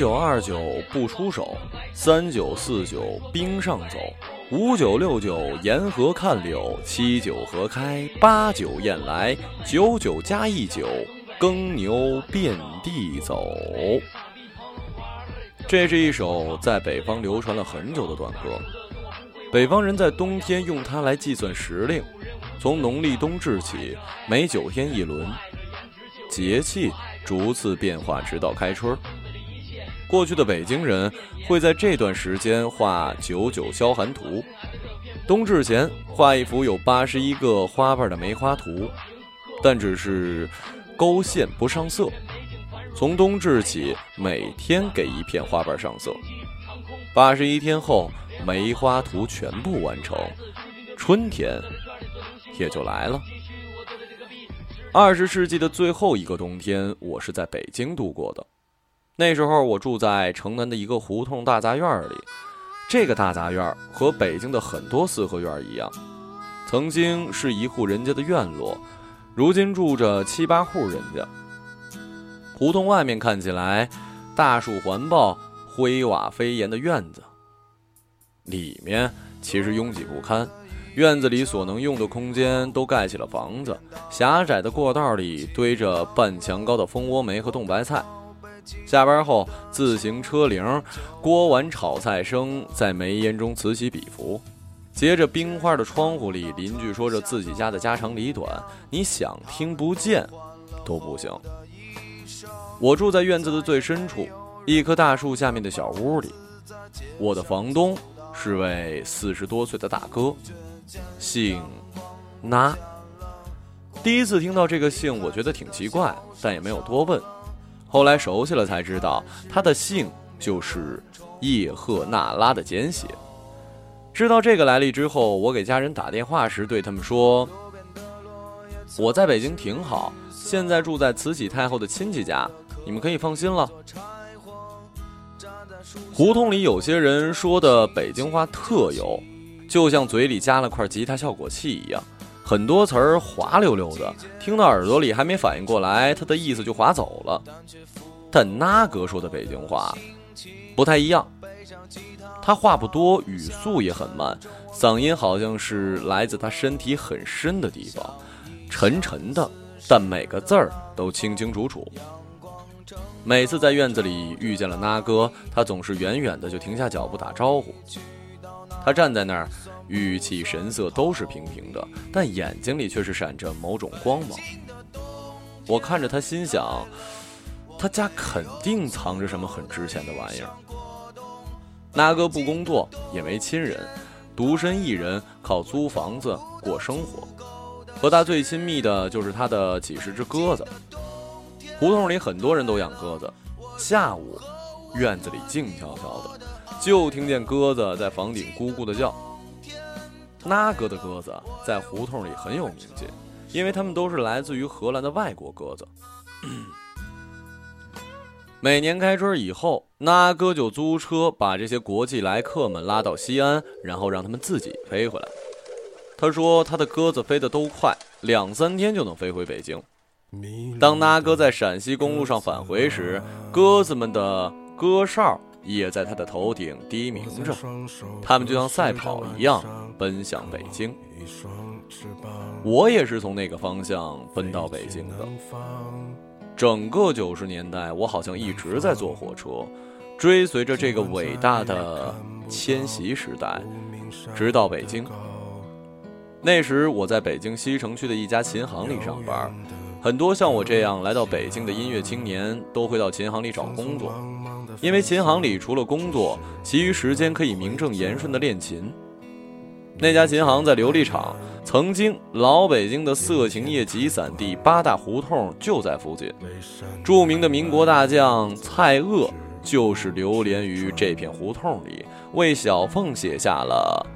1929不出手，3949冰上走，5969沿河看柳，79河开，89雁来，99加一九，耕牛遍地走。这是一首在北方流传了很久的短歌，北方人在冬天用它来计算时令，从农历冬至起，每9天一轮，节气逐次变化，直到开春。过去的北京人会在这段时间画99消寒图，冬至前画一幅有81个花瓣的梅花图，但只是勾线不上色，从冬至起每天给一片花瓣上色，81天后梅花图全部完成，春天也就来了。20世纪的最后一个冬天，我是在北京度过的。那时候我住在城南的一个胡同大杂院里，这个大杂院和北京的很多四合院一样，曾经是一户人家的院落，如今住着7、8户人家。胡同外面看起来大树环抱，灰瓦飞檐的院子，里面其实拥挤不堪，院子里所能用的空间都盖起了房子，狭窄的过道里堆着半墙高的蜂窝煤和冻白菜。下班后自行车铃、锅碗炒菜声在煤烟中此起彼伏，结着冰花的窗户里，邻居说着自己家的家长里短，你想听不见都不行。我住在院子的最深处，一棵大树下面的小屋里，我的房东是位40多岁的大哥，姓那。第一次听到这个姓，我觉得挺奇怪，但也没有多问。后来熟悉了才知道，他的姓就是叶赫那拉的简写。知道这个来历之后，我给家人打电话时对他们说，我在北京挺好，现在住在慈禧太后的亲戚家，你们可以放心了。胡同里有些人说的北京话特有，就像嘴里加了块吉他效果器一样，很多词儿滑溜溜的，听到耳朵里还没反应过来，它的意思就滑走了。但那哥说的北京话不太一样，他话不多，语速也很慢，嗓音好像是来自他身体很深的地方，沉沉的，但每个字儿都清清楚楚。每次在院子里遇见了那哥，他总是远远的就停下脚步打招呼。他站在那儿，语气神色都是平平的，但眼睛里却是闪着某种光芒。我看着他心想，他家肯定藏着什么很值钱的玩意儿。那哥不工作，也没亲人，独身一人，靠租房子过生活。和他最亲密的就是他的几十只鸽子。胡同里很多人都养鸽子，下午院子里静悄悄的，就听见鸽子在房顶咕咕的叫。那哥的鸽子在胡同里很有名气，因为他们都是来自于荷兰的外国鸽子。每年开春以后，那哥就租车把这些国际来客们拉到西安，然后让他们自己飞回来。他说他的鸽子飞得都快，2、3天就能飞回北京。当那哥在陕西公路上返回时，鸽子们的歌哨也在他的头顶低鸣着，他们就像赛跑一样奔向北京。我也是从那个方向奔到北京的。整个90年代，我好像一直在坐火车，追随着这个伟大的迁徙时代，直到北京。那时我在北京西城区的一家琴行里上班，很多像我这样来到北京的音乐青年都会到琴行里找工作，因为琴行里除了工作，其余时间可以名正言顺的练琴。那家琴行在琉璃厂，曾经老北京的色情业集散地8大胡同就在附近，著名的民国大将蔡锷就是流连于这片胡同里，为小凤写下了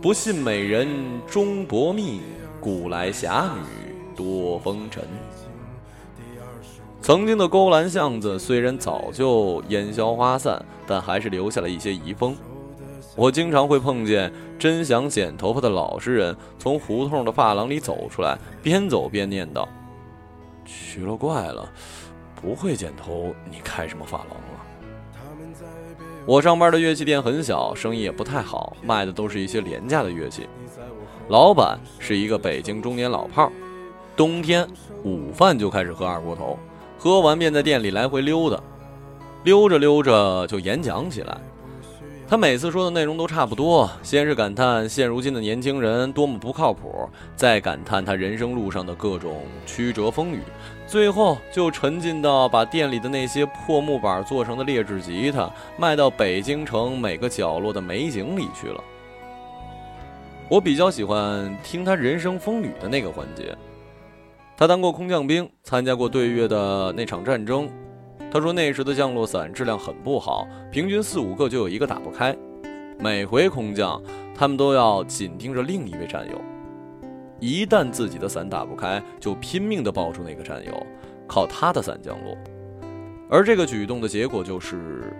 不信美人终薄命，古来侠女多风尘。曾经的勾栏巷子虽然早就烟消花散，但还是留下了一些遗风。我经常会碰见真想剪头发的老实人从胡同的发廊里走出来，边走边念叨，奇了怪了，不会剪头你开什么发廊啊？我上班的乐器店很小，生意也不太好，卖的都是一些廉价的乐器。老板是一个北京中年老炮，冬天午饭就开始喝二锅头，喝完便在店里来回溜达，溜着溜着就演讲起来。他每次说的内容都差不多，先是感叹现如今的年轻人多么不靠谱，再感叹他人生路上的各种曲折风雨，最后就沉浸到把店里的那些破木板做成的劣质吉他卖到北京城每个角落的美景里去了。我比较喜欢听他人生风雨的那个环节。他当过空降兵，参加过对越的那场战争。他说那时的降落伞质量很不好，平均4-5个就有一个打不开，每回空降他们都要紧盯着另一位战友，一旦自己的伞打不开就拼命地抱住那个战友，靠他的伞降落。而这个举动的结果就是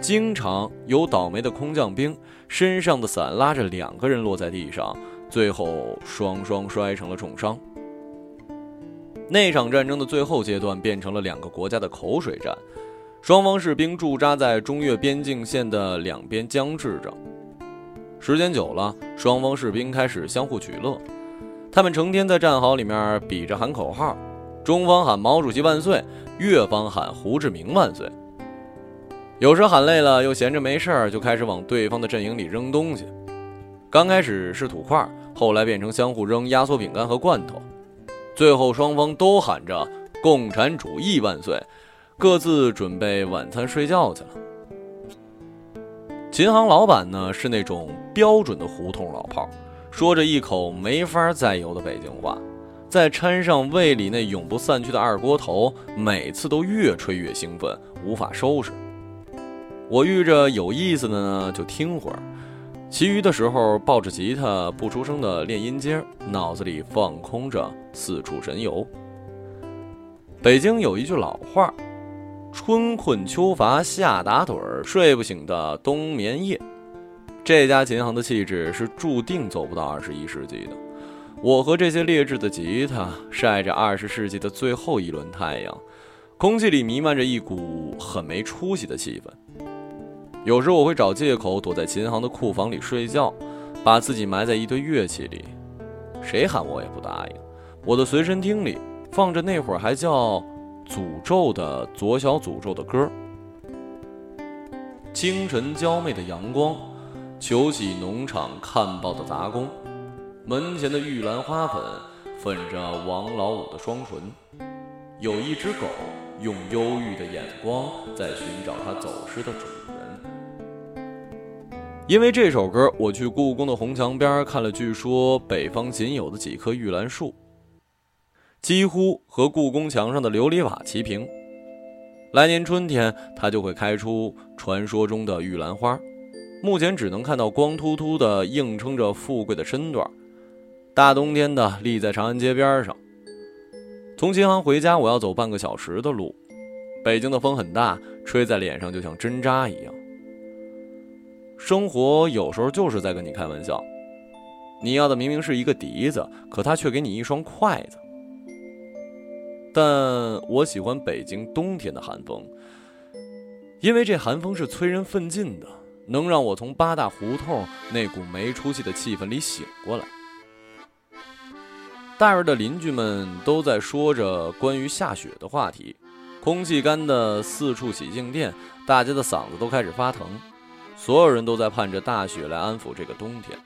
经常有倒霉的空降兵身上的伞拉着2个人落在地上，最后双双摔成了重伤。那场战争的最后阶段变成了2个国家的口水战，双方士兵驻扎在中越边境线的2边僵持着。时间久了，双方士兵开始相互取乐，他们成天在战壕里面比着喊口号，中方喊毛主席万岁，越方喊胡志明万岁。有时喊累了又闲着没事儿，就开始往对方的阵营里扔东西，刚开始是土块，后来变成相互扔压缩饼干和罐头，最后双方都喊着共产主义万岁，各自准备晚餐睡觉去了。琴行老板呢，是那种标准的胡同老炮，说着一口没法再油的北京话，再掺上胃里那永不散去的二锅头，每次都越吹越兴奋，无法收拾。我遇着有意思的呢就听会儿，其余的时候抱着吉他不出声的练音阶，脑子里放空着，四处神游。北京有一句老话，春困秋乏夏打盹，睡不醒的冬眠夜。这家琴行的气质是注定走不到21世纪的。我和这些劣质的吉他晒着20世纪的最后一轮太阳，空气里弥漫着一股很没出息的气氛。有时我会找借口躲在琴行的库房里睡觉，把自己埋在一堆乐器里，谁喊我也不答应。我的随身听里放着那会儿还叫诅咒的左小诅咒的歌。清晨娇媚的阳光求起农场看报的杂工，门前的玉兰花粉粉着王老五的双唇，有一只狗用忧郁的眼光在寻找它走失的主人。因为这首歌，我去故宫的红墙边看了据说北方仅有的几棵玉兰树，几乎和故宫墙上的琉璃瓦齐平。来年春天它就会开出传说中的玉兰花，目前只能看到光秃秃的硬撑着富贵的身段，大冬天的立在长安街边上。从琴行回家我要走半个小时的路，北京的风很大，吹在脸上就像针扎一样。生活有时候就是在跟你开玩笑，你要的明明是一个笛子，可他却给你一双筷子。但我喜欢北京冬天的寒风，因为这寒风是催人奋进的，能让我从8大胡同那股没出息的气氛里醒过来。大院的邻居们都在说着关于下雪的话题，空气干的四处洗静电，大家的嗓子都开始发疼，所有人都在盼着大雪来安抚这个冬天。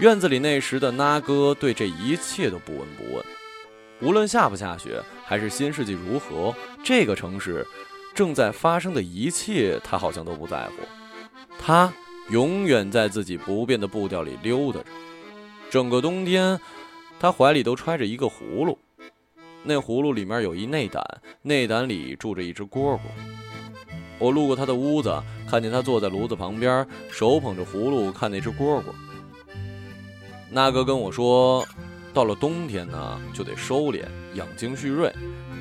院子里那时的那哥对这一切都不闻不问，无论下不下雪，还是新世纪如何，这个城市正在发生的一切他好像都不在乎，他永远在自己不变的步调里溜达着。整个冬天他怀里都揣着一个葫芦，那葫芦里面有一内胆，内胆里住着一只蝈蝈。我路过他的屋子，看见他坐在炉子旁边，手捧着葫芦看那只蝈蝈。那哥跟我说，到了冬天呢，就得收敛，养精蓄锐，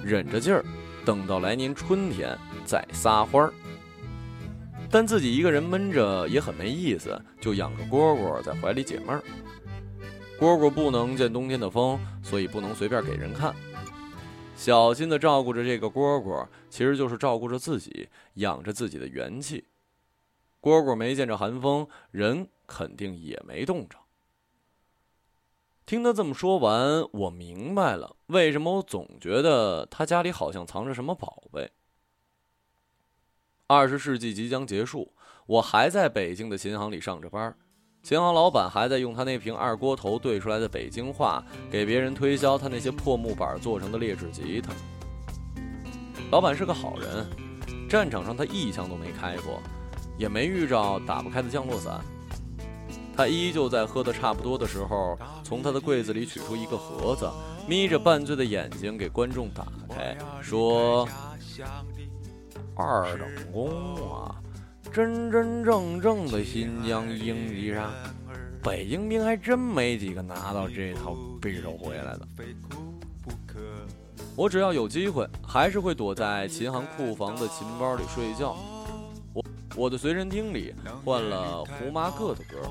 忍着劲儿，等到来年春天再撒欢儿。但自己一个人闷着也很没意思，就养个蝈蝈在怀里解闷儿。蝈蝈不能见冬天的风，所以不能随便给人看。小心地照顾着这个蝈蝈，其实就是照顾着自己，养着自己的元气。蝈蝈没见着寒风，人肯定也没冻着。听他这么说完，我明白了，为什么我总觉得他家里好像藏着什么宝贝。20世纪即将结束，我还在北京的琴行里上着班，琴行老板还在用他那瓶二锅头兑出来的北京话给别人推销他那些破木板做成的劣质吉他。老板是个好人，战场上他一枪都没开过，也没遇着打不开的降落伞。他依旧在喝得差不多的时候，从他的柜子里取出一个盒子，眯着半醉的眼睛给观众打开，说：“二等功啊，真正的新疆鹰吉他，北京兵还真没几个拿到这套匕首回来的。”我只要有机会，还是会躲在琴行库房的琴包里睡觉。我的随身听里换了胡麻个的歌，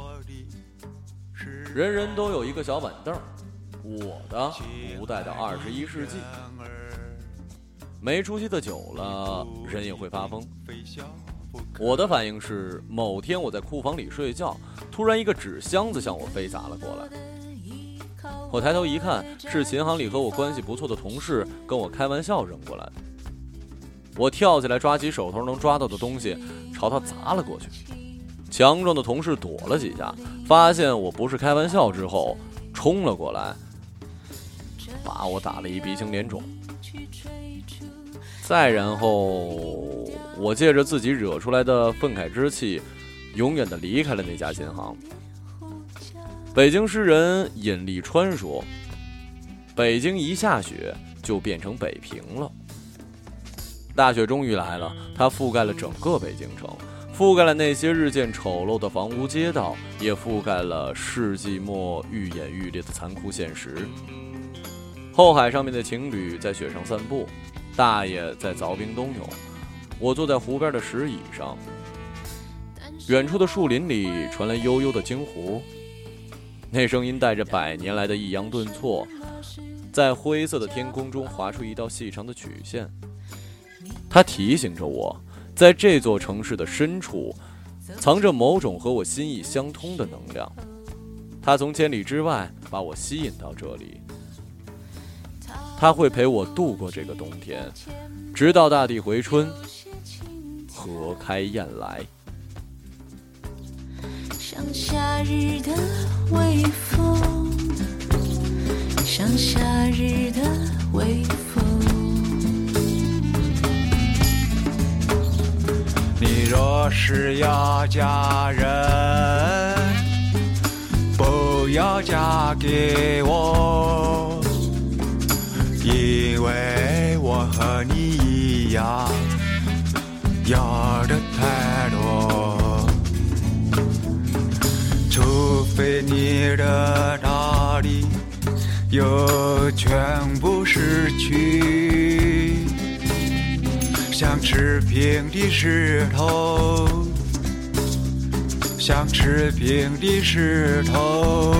人人都有一个小板凳，我的不带到21世纪。没出息的久了，人也会发疯。我的反应是，某天我在库房里睡觉，突然一个纸箱子向我飞砸了过来。我抬头一看，是琴行里和我关系不错的同事跟我开玩笑扔过来的。我跳起来，抓起手头能抓到的东西，朝他砸了过去。强壮的同事躲了几下，发现我不是开玩笑之后，冲了过来，把我打了一鼻青脸肿。再然后，我借着自己惹出来的愤慨之气，永远地离开了那家琴行。北京诗人尹力川说：“北京一下雪，就变成北平了。”大雪终于来了，它覆盖了整个北京城，覆盖了那些日渐丑陋的房屋街道，也覆盖了世纪末愈演愈烈的残酷现实。后海上面的情侣在雪上散步，大爷在凿冰冬泳，我坐在湖边的石椅上。远处的树林里传来悠悠的惊呼，那声音带着100年来的抑扬顿挫，在灰色的天空中划出一道细长的曲线。他提醒着我，在这座城市的深处藏着某种和我心意相通的能量，他从千里之外把我吸引到这里，他会陪我度过这个冬天，直到大地回春，河开雁来。像夏日的微风，像夏日的微风，你若是要嫁人，不要嫁给我，因为我和你一样要的太多，除非你的大力又全部失去，像持平的石头，像持平的石头。